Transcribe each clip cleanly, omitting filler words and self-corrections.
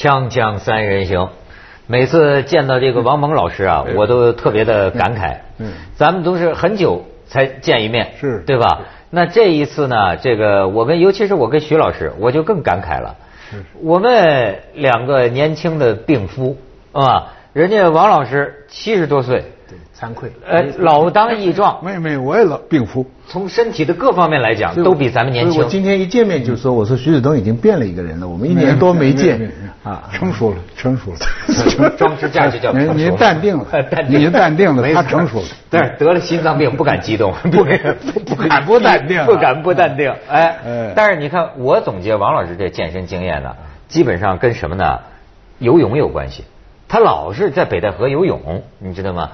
锵锵三人行，每次见到这个王蒙老师啊，我都特别的感慨。咱们都是很久才见一面，是对吧？那这一次呢，这个我跟，尤其是我跟徐老师，我就更感慨了。我们两个年轻的病夫啊，人家王老师70多岁，惭愧，老当益壮。没，我也老病夫。从身体的各方面来讲，都比咱们年轻。我今天一见面就说，我说徐子东已经变了一个人了。我们1年多没见啊，成熟了。装支架就叫成熟。您淡定了，您淡定了，他成熟了。但是得了心脏病不敢激动，不敢不淡定。哎，但是你看，我总结王老师这健身经验呢，基本上跟什么呢？游泳有关系。他老是在北戴河游泳，你知道吗？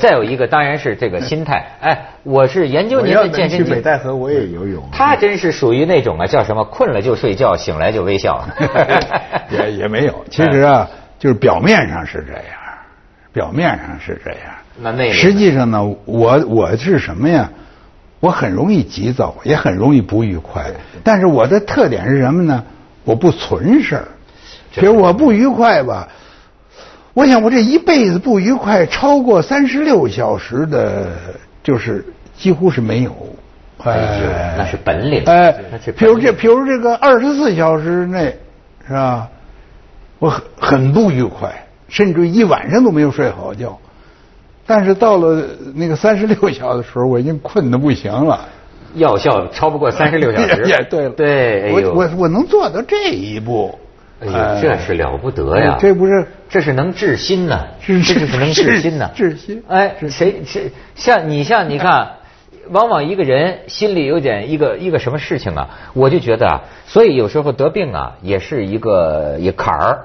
再有一个当然是这个心态。哎，我是研究您的健身经验。去北戴河我也游泳。他真是属于那种啊，叫什么？困了就睡觉，醒来就微笑。也没有，其实啊，就是表面上是这样，那实际上呢，我是什么呀？我很容易急躁，也很容易不愉快。但是我的特点是什么呢？我不存事儿。比如我不愉快吧。我想，我这一辈子不愉快超过36小时的，就是几乎是没有。哎，那是本领。哎，比如这个24小时内，是吧？我很不愉快，甚至一晚上都没有睡好觉。但是到了那个36小时的时候，我已经困得不行了。药效超不过36小时。也对了。对，我能做到这一步。哎呦，这是了不得呀！这是能治心呢，治心。哎，谁像你看，往往一个人心里有点一个什么事情啊，我就觉得啊，所以有时候得病啊，也是一个坎儿。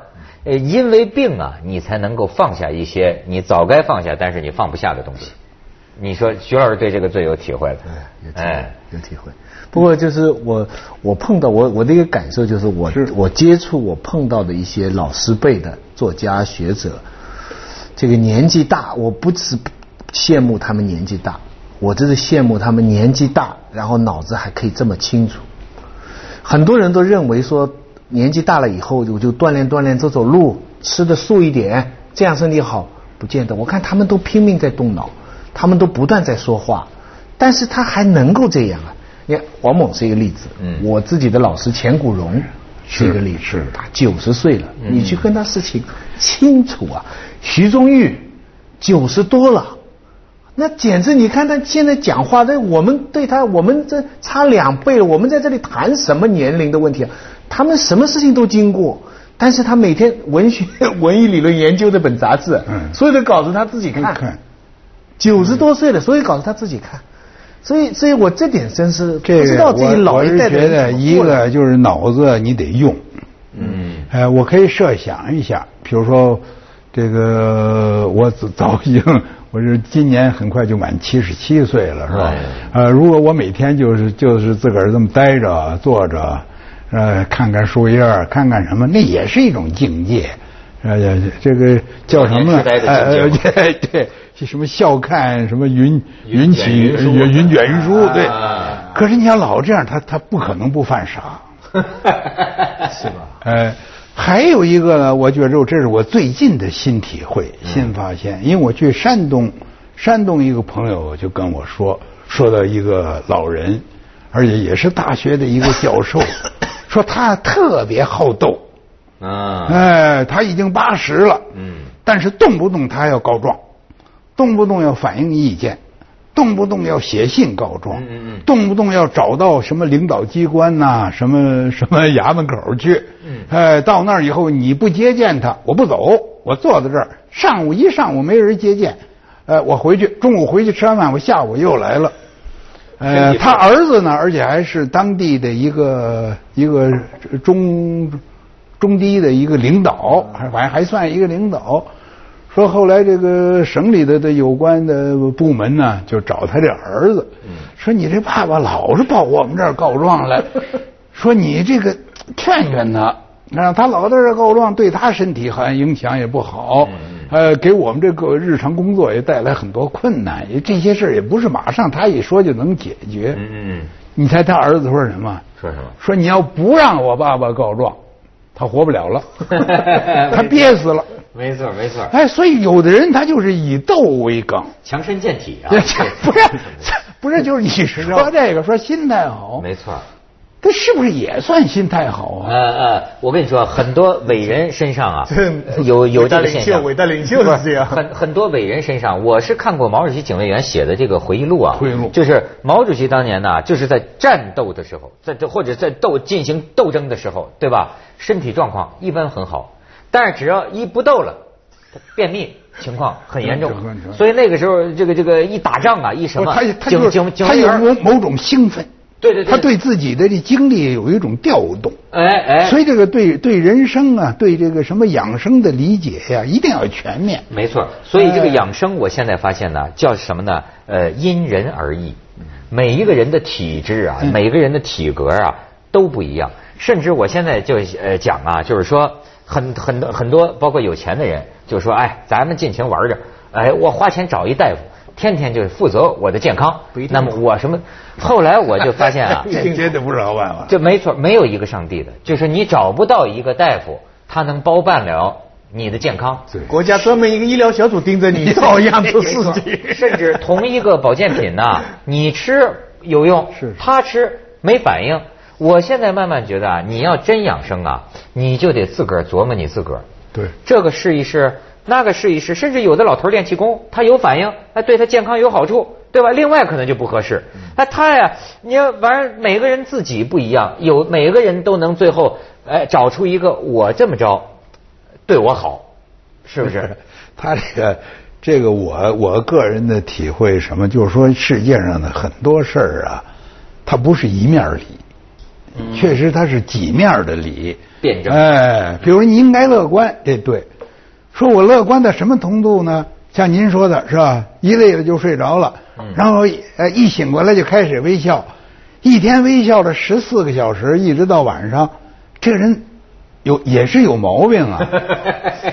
因为病啊，你才能够放下一些你早该放下，但是你放不下的东西。你说徐老师对这个最有体会了，有体会。不过就是我碰到我的一个感受就是我接触我碰到的一些老师辈的作家学者，这个年纪大，我不只羡慕他们年纪大，我真是羡慕他们年纪大，然后脑子还可以这么清楚。很多人都认为说年纪大了以后我就锻炼锻炼，走路，吃的素一点，这样身体好，不见得。我看他们都拼命在动脑。他们都不断在说话，但是他还能够这样啊！你看王蒙是一个例子，我自己的老师钱谷荣是一个例子，他90岁了，你去跟他事情清楚啊。徐宗玉90多了，那简直你看他现在讲话，那我们对他，我们这差2倍了，我们在这里谈什么年龄的问题啊？他们什么事情都经过。但是他每天文艺理论研究的本杂志，所有的稿子他自己看。90多岁了，所以搞得他自己看，所以我这点真是不知道自己老一代的人。我是觉得一个就是脑子你得用，我可以设想一下，比如说这个我早已经，我是今年很快就满77岁了，是吧？如果我每天就是自个儿这么待着坐着，看看树叶，看看什么，那也是一种境界。这个叫什么呢？对。什么笑看什么云卷云舒，对。可是你想老这样，他不可能不犯傻，是吧？还有一个呢，我觉着这是我最近的新体会、新发现，因为我去山东一个朋友就跟我说到一个老人，而且也是大学的一个教授，说他特别好斗啊，他已经80了，但是动不动他要告状。动不动要反映意见，动不动要写信告状，动不动要找到什么领导机关呐、什么衙门口去，到那儿以后你不接见他，我不走，我坐在这儿，一上午没人接见，我回去，中午回去吃完饭，我下午又来了，他儿子呢，而且还是当地的一个中低的一个领导，还算一个领导。说后来这个省里的有关的部门呢，就找他这儿子，说你这爸爸老是跑我们这儿告状来，说你这个劝劝他，让他老在这告状，对他身体好像影响也不好，给我们这个日常工作也带来很多困难，这些事也不是马上他一说就能解决。你猜他儿子说什么？说你要不让我爸爸告状，他活不了了，他憋死了。没错，没错。哎，所以有的人他就是以斗为纲，强身健体啊。不是，就是你说这个说心态好，没错。这是不是也算心态好啊？我跟你说，很多伟人身上啊，有这个现象。伟大领袖是这样。很多伟人身上，我是看过毛主席警卫员写的这个回忆录啊。回忆录就是毛主席当年呢，就是在战斗的时候，或者在进行斗争的时候，对吧？身体状况一般很好，但是只要一不斗了，便秘情况很严重。所以那个时候，这个一打仗啊，一什么，他有某种兴奋。对，他对自己的这精力有一种调动，所以这个对人生啊，对这个什么养生的理解呀，一定要全面。没错，所以这个养生，我现在发现呢，叫什么呢？因人而异，每一个人的体质啊，每个人的体格啊都不一样。甚至我现在就讲啊，就是说很多，包括有钱的人，就说咱们尽情玩着，我花钱找一大夫。天天就是负责我的健康，那么我什么？后来我就发现啊，真的不是好办法。这没错，没有一个上帝的，就是你找不到一个大夫，他能包办了你的健康。对，国家专门一个医疗小组盯着你，照样做事情。甚至同一个保健品呐，你吃有用，他吃没反应。我现在慢慢觉得啊，你要真养生啊，你就得自个儿琢磨你自个儿。对，这个试一试。那个试一试，甚至有的老头练气功，他有反应，对他健康有好处，对吧？另外可能就不合适。他呀，你要玩，每个人自己不一样，有每个人都能最后找出一个我这么着对我好，是不是？他这个我个人的体会什么，就是说世界上的很多事儿啊，它不是一面理。确实它是几面的理辩证。比如你应该乐观，这对。说我乐观到什么程度呢？像您说的是吧？一累了就睡着了，然后一醒过来就开始微笑，一天微笑了14个小时，一直到晚上，这个人也是有毛病啊，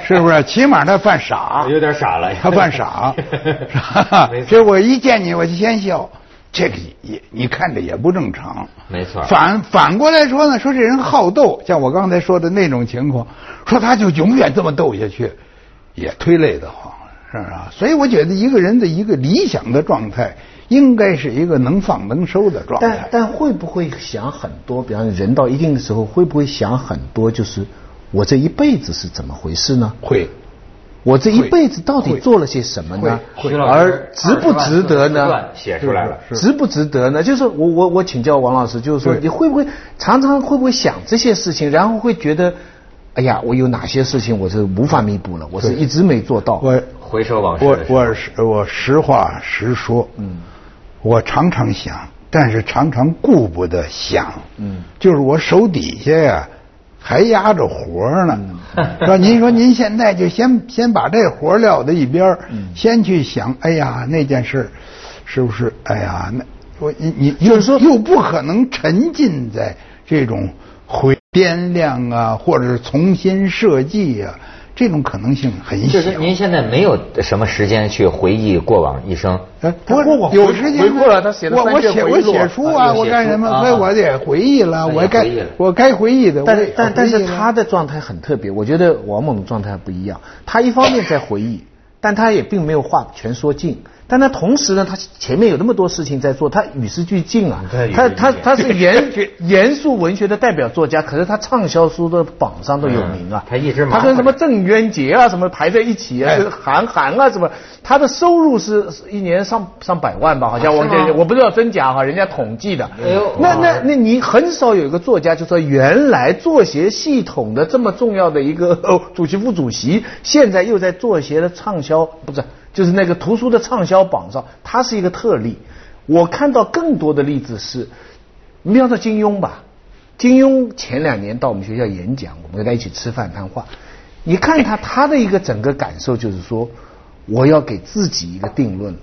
是不是？起码他犯傻，有点傻了，他犯傻，是吧？所以我一见你我就先笑，这个你看着也不正常，没错。反过来说呢，说这人好斗，像我刚才说的那种情况，说他就永远这么斗下去。也忒累得慌，是不是啊？所以我觉得一个人的一个理想的状态，应该是一个能放能收的状态。但会不会想很多？比方人到一定的时候，会不会想很多？就是我这一辈子是怎么回事呢？会，我这一辈子到底做了些什么呢？而值不值得呢？写出来了，值不值得呢？就是我请教王老师，就是说你会不会常会不会想这些事情，然后会觉得？哎呀，我有哪些事情我是无法弥补了，我是一直没做到。我回首往事，我实话实说，我常常想，但是常常顾不得想，就是我手底下呀还压着活呢，说您说您现在就先把这活撂在一边，先去想，哎呀那件事是不是？哎呀，那你就是说又不可能沉浸在这种回。掂量啊，或者是重新设计啊，这种可能性很小。就是您现在没有什么时间去回忆过往一生。我有时间回顾了，他写了3卷回忆录。我写书啊，我干什么？所以我得回忆了，我该回忆的。但是他的状态很特别，我觉得王猛的状态不一样。他一方面在回忆，但他也并没有话全说尽。但他同时呢，他前面有那么多事情在做，他与时俱进啊。他是严肃文学的代表作家，可是他畅销书的榜上都有名啊。他一直他跟什么郑渊洁啊什么排在一起啊，韩寒啊什么，他的收入是1年上百万吧，好像我不知道真假哈，人家统计的。哎呦，那你很少有一个作家，就说原来作协系统的这么重要的一个主席副主席，现在又在作协的畅销不是。就是那个图书的畅销榜上，它是一个特例。我看到更多的例子是，你比方说金庸吧，金庸前2年到我们学校演讲，我们跟他一起吃饭谈话。你看他的一个整个感受就是说，我要给自己一个定论了，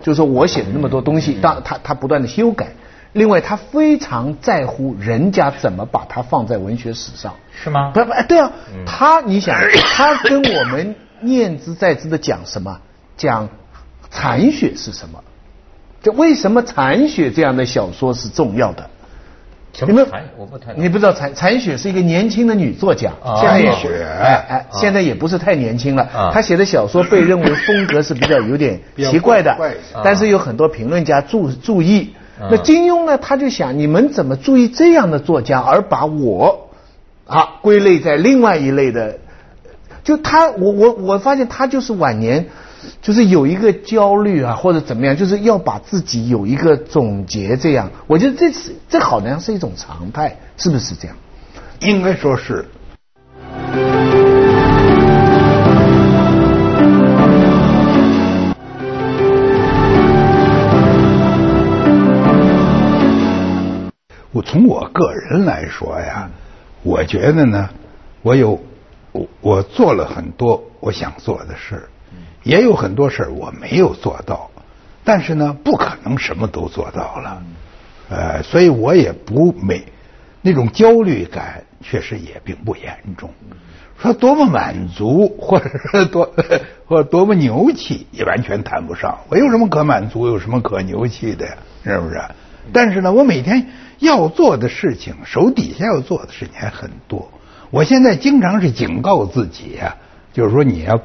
就是说我写的那么多东西，他不断的修改。另外，他非常在乎人家怎么把它放在文学史上，是吗？不，对啊，你想，他跟我们。念之在之的讲什么？讲残雪是什么？这为什么残雪这样的小说是重要的？什么残？我不太你不知道残雪是一个年轻的女作家，残雪哎，现在也不是太年轻了。她写的小说被认为风格是比较有点奇怪的，但是有很多评论家注意。那金庸呢，他就想你们怎么注意这样的作家，而把我归类在另外一类的？就他，我发现他就是晚年。就是有一个焦虑啊，或者怎么样，就是要把自己有一个总结，这样我觉得这好像是一种常态，是不是这样？应该说是。从我个人来说呀，我觉得呢，我做了很多我想做的事。也有很多事儿我没有做到，但是呢，不可能什么都做到了，所以我也不没那种焦虑感，确实也并不严重。说多么满足，或者说多么牛气，也完全谈不上。我有什么可满足，有什么可牛气的呀？是不是？但是呢，我每天要做的事情，手底下要做的事情还很多。我现在经常是警告自己呀，就是说你要，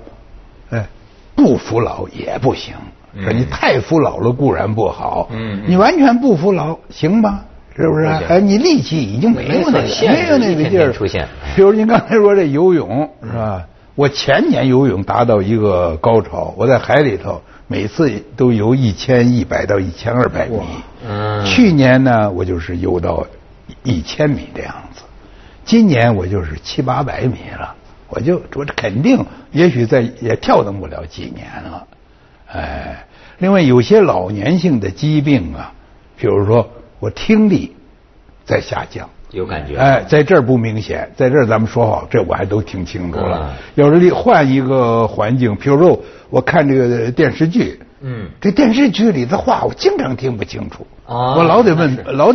不服老也不行，说你太服老了固然不好，你完全不服老行吧？是不是？你力气已经没有那个劲儿出现。比如您刚才说这游泳是吧？我前年游泳达到一个高潮，我在海里头每次都游1100到1200米。去年呢，我就是游到1000米的样子，今年我就是700-800米了。我肯定，也许也跳腾不了几年了，另外有些老年性的疾病啊，比如说我听力在下降，有感觉，在这儿不明显，在这儿咱们说好，这我还都听清楚了。要是换一个环境，比如说我看这个电视剧，这电视剧里的话我经常听不清楚，我老得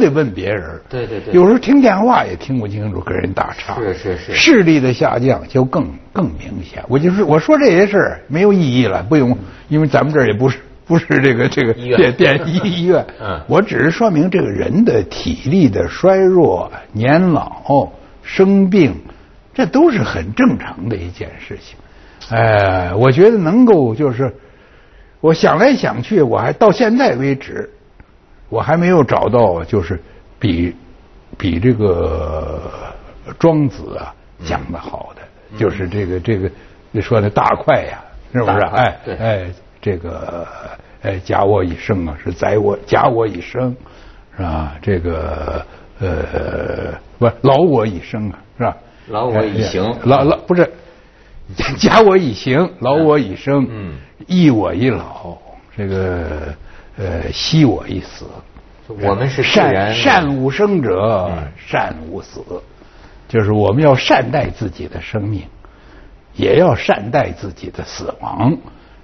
问别人，对，有时候听电话也听不清楚，跟人打岔，是，视力的下降就更明显。我说这些事儿没有意义了，不用，因为咱们这儿也不是这个医院，我只是说明这个人的体力的衰弱、年老、生病，这都是很正常的一件事情。我觉得能够就是。我想来想去，我还到现在为止，我还没有找到就是比这个庄子讲的好的，就是这个你说的大块呀，是不是？假我以生啊，是假我以生，是吧？这个劳我以生啊，是吧？劳我以行，不是。假我以行，劳我以生，益我以老，这个惜我以死。我们是善无生者，善无死，就是我们要善待自己的生命，也要善待自己的死亡。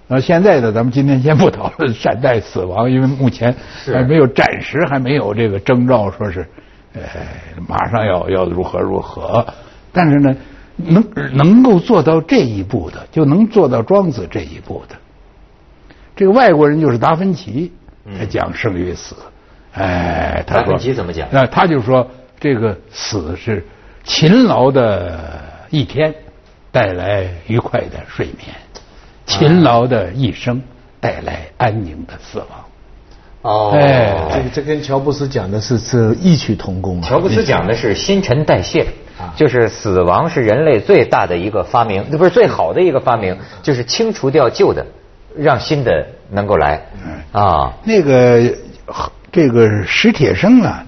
那现在呢，咱们今天先不讨论善待死亡，因为目前还没有，暂时还没有这个征兆说是，马上要如何。但是呢。能够做到这一步的，就能做到庄子这一步的。这个外国人就是达芬奇，他讲生与死。他说达芬奇怎么讲？那他就说这个死是勤劳的一天带来愉快的睡眠，勤劳的一生带来安宁的死亡。这跟乔布斯讲的是异曲同工啊。乔布斯讲的是新陈代谢。就是死亡是人类最大的一个发明，那不是最好的一个发明，就是清除掉旧的，让新的能够来。这个史铁生啊，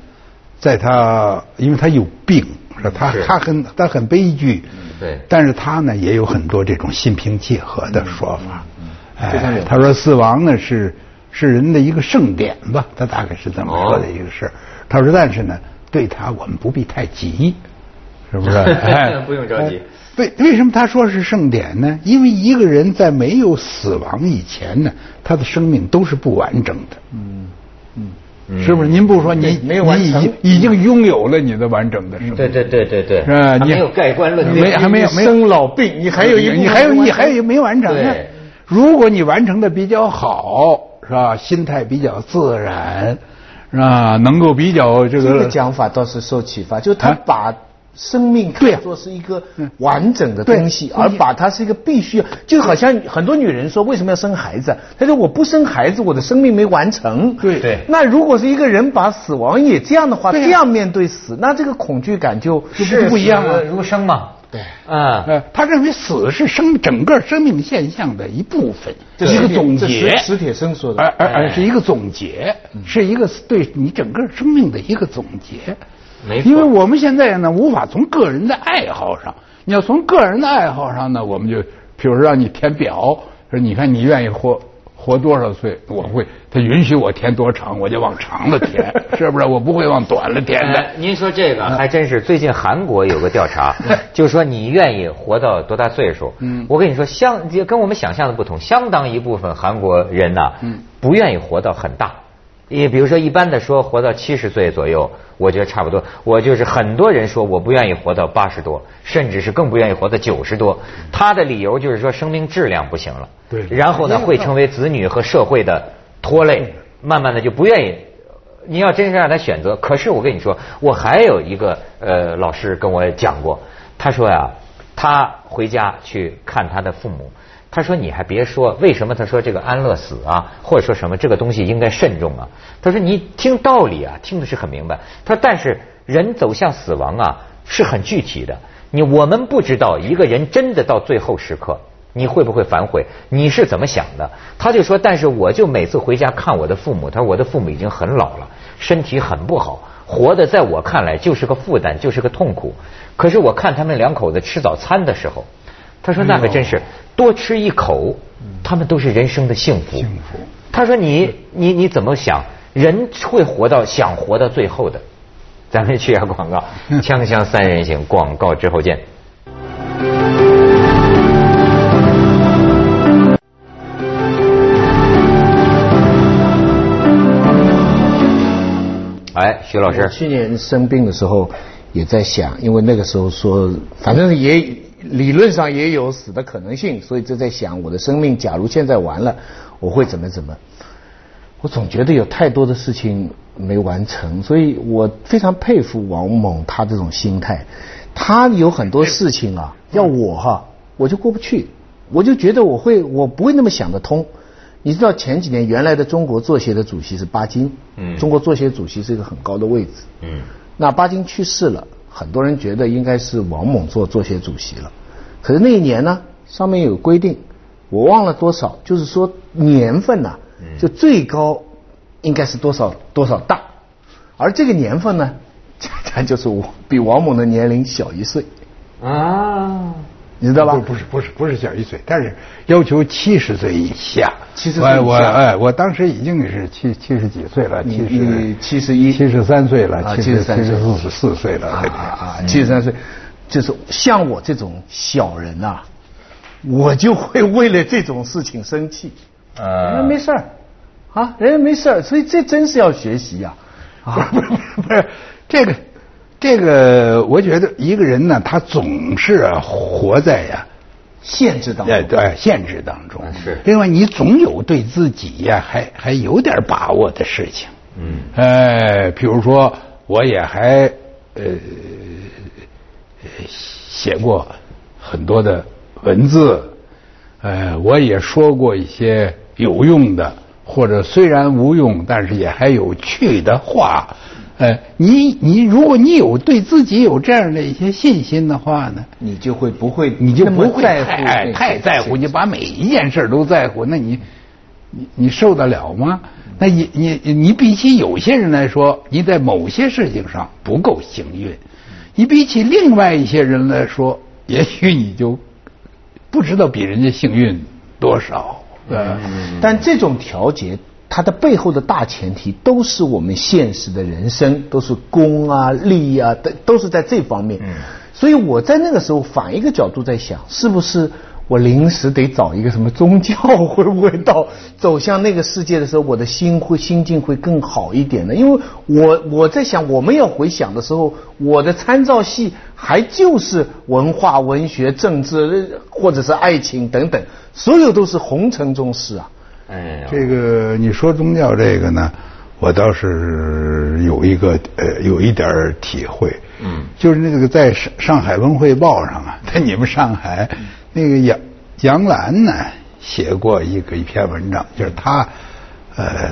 在他因为他有病，是他很悲剧，对，但是他呢也有很多这种心平气和的说法。他说死亡呢是人的一个盛典吧，他大概是这么说的一个事。他说但是呢，对他我们不必太急。是不是？不用着急。为什么他说是盛典呢？因为一个人在没有死亡以前呢，他的生命都是不完整的。是不是？您不说你已经拥有了你的完整的生命？对。是吧？没有盖棺论定，还没有生老病，你还有一，你还有没完整呢。如果你完成的比较好，是吧？心态比较自然。啊，能够比较这个。这个讲法倒是受启发，就是他把生命看作是一个完整的东西，而把它是一个必须，就好像很多女人说为什么要生孩子，她说我不生孩子我的生命没完成。对对。那如果是一个人把死亡也这样的话，这样面对死，那这个恐惧感就不一样了，如生嘛。对，啊，他认为死是整个生命现象的一部分，一个总结。史铁生说的，而是一个总结，是一个对你整个生命的一个总结。没错，因为我们现在呢，无法从个人的爱好上，你要从个人的爱好上呢，我们就，比如说让你填表，说你看你愿意活多少岁，我会，他允许我填多长，我就往长了填，是不是？我不会往短了填的。您说这个还真是，最近韩国有个调查，就说你愿意活到多大岁数？我跟你说，跟我们想象的不同，相当一部分韩国人呐，不愿意活到很大。也比如说，一般的说活到70岁左右，我觉得差不多。我就是很多人说我不愿意活到80多，甚至是更不愿意活到90多。他的理由就是说生命质量不行了，对，然后呢会成为子女和社会的拖累，慢慢的就不愿意。你要真是让他选择，可是我跟你说，我还有一个老师跟我讲过，他说呀，他回家去看他的父母。他说：“你还别说，为什么？他说这个安乐死啊，或者说什么这个东西应该慎重啊。他说你听道理啊，听的是很明白。他说但是人走向死亡啊是很具体的，我们不知道一个人真的到最后时刻你会不会反悔，你是怎么想的？他就说，但是我就每次回家看我的父母，他说我的父母已经很老了，身体很不好。”活的在我看来就是个负担，就是个痛苦。可是我看他们两口子吃早餐的时候，他说那可真是多吃一口，他们都是人生的幸福。幸福。他说你怎么想？人会活到想活到最后的。咱们去一下广告，锵锵三人行，广告之后见。哎，徐老师，去年生病的时候也在想，因为那个时候说，反正也理论上也有死的可能性，所以就在想我的生命假如现在完了，我会怎么。我总觉得有太多的事情没完成，所以我非常佩服王蒙他这种心态。他有很多事情啊，要我我就过不去，我就觉得我不会那么想得通。你知道前几年原来的中国作协的主席是巴金，中国作协主席是一个很高的位置，那巴金去世了，很多人觉得应该是王蒙做作协主席了，可是那一年呢，上面有规定，我忘了多少，就是说年份呢，就最高应该是多少多少大，而这个年份呢，它就是比王蒙的年龄小1岁啊。你知道吧？不是小1岁，但是要求70岁以下。70岁以下。我当时已经是七十几岁了，71、73岁了，74岁了。73岁，就是像我这种小人呐，我就会为了这种事情生气。人家没事儿，人家没事儿，所以这真是要学习呀。不是这个。我觉得一个人呢，他总是活在限制当中。对，限制当中。是。另外，你总有对自己还有点把握的事情。比如说，我也还写过很多的文字，我也说过一些有用的，或者虽然无用，但是也还有趣的话。你如果你有对自己有这样的一些信心的话呢，你就不会太在乎，你把每一件事都在乎，那你受得了吗？那你比起有些人来说，你在某些事情上不够幸运，你比起另外一些人来说，也许你就不知道比人家幸运多少。但这种调节，它的背后的大前提都是我们现实的人生，都是功啊利啊，都是在这方面。所以我在那个时候反一个角度在想，是不是我临时得找一个什么宗教，会不会到走向那个世界的时候，我的心境会更好一点呢？因为我在想，我们要回想的时候，我的参照系还就是文化、文学、政治，或者是爱情等等，所有都是红尘中事啊。这个你说宗教这个呢，我倒是有一点体会，嗯，就是那个在上海文汇报上啊，在你们上海，那个杨澜呢写过一篇文章，就是他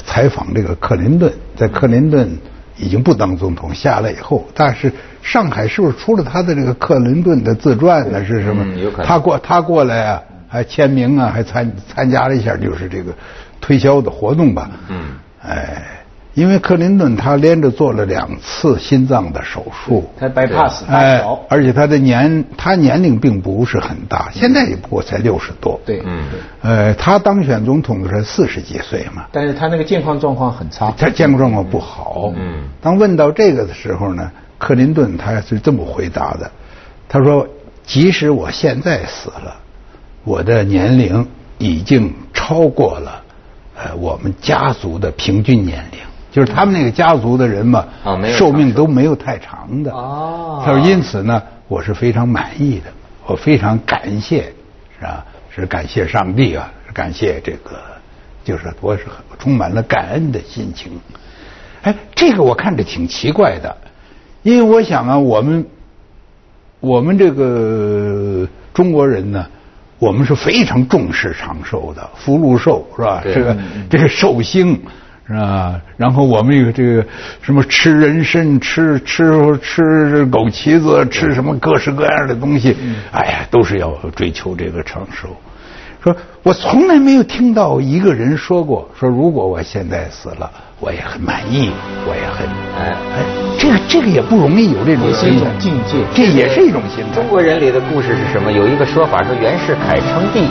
采访这个克林顿，在克林顿已经不当总统下来以后，但是上海是不是出了他的这个克林顿的自传呢？是什么？他过来啊，还签名啊，还参加了一下，就是这个推销的活动吧。嗯，哎，因为克林顿他连着做了2次心脏的手术，他 bypass 哎，而且他年龄并不是很大，现在也不过才60多。对，嗯，他当选总统的时候40几岁嘛，但是他那个健康状况很差，他健康状况不好。嗯，当问到这个的时候呢，克林顿他是这么回答的，他说：“即使我现在死了，我的年龄已经超过了我们家族的平均年龄。”就是他们那个家族的人嘛，寿命都没有太长的。哦，他说因此呢，我是非常满意的，我非常感谢，是吧？是感谢上帝啊，感谢这个，就是我是充满了感恩的心情。哎，这个我看着挺奇怪的，因为我想啊，我们这个中国人呢，我们是非常重视长寿的，福禄寿是吧？这个寿星。是吧？然后我们有这个什么吃人参、吃枸杞子、吃什么各式各样的东西，哎呀，都是要追求这个长寿。说我从来没有听到一个人说过，说如果我现在死了，我也很满意，我也很哎，这个也不容易有这种心态，也是一种境界，这也是一种心态。中国人里的故事是什么？有一个说法说袁世凯称帝，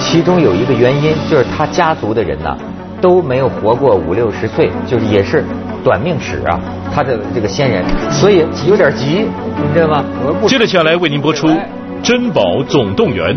其中有一个原因就是他家族的人呐，都没有活过50-60岁，就是也是短命史啊，他的这个先人，所以有点急，你知道吗？接着下来为您播出《珍宝总动员》。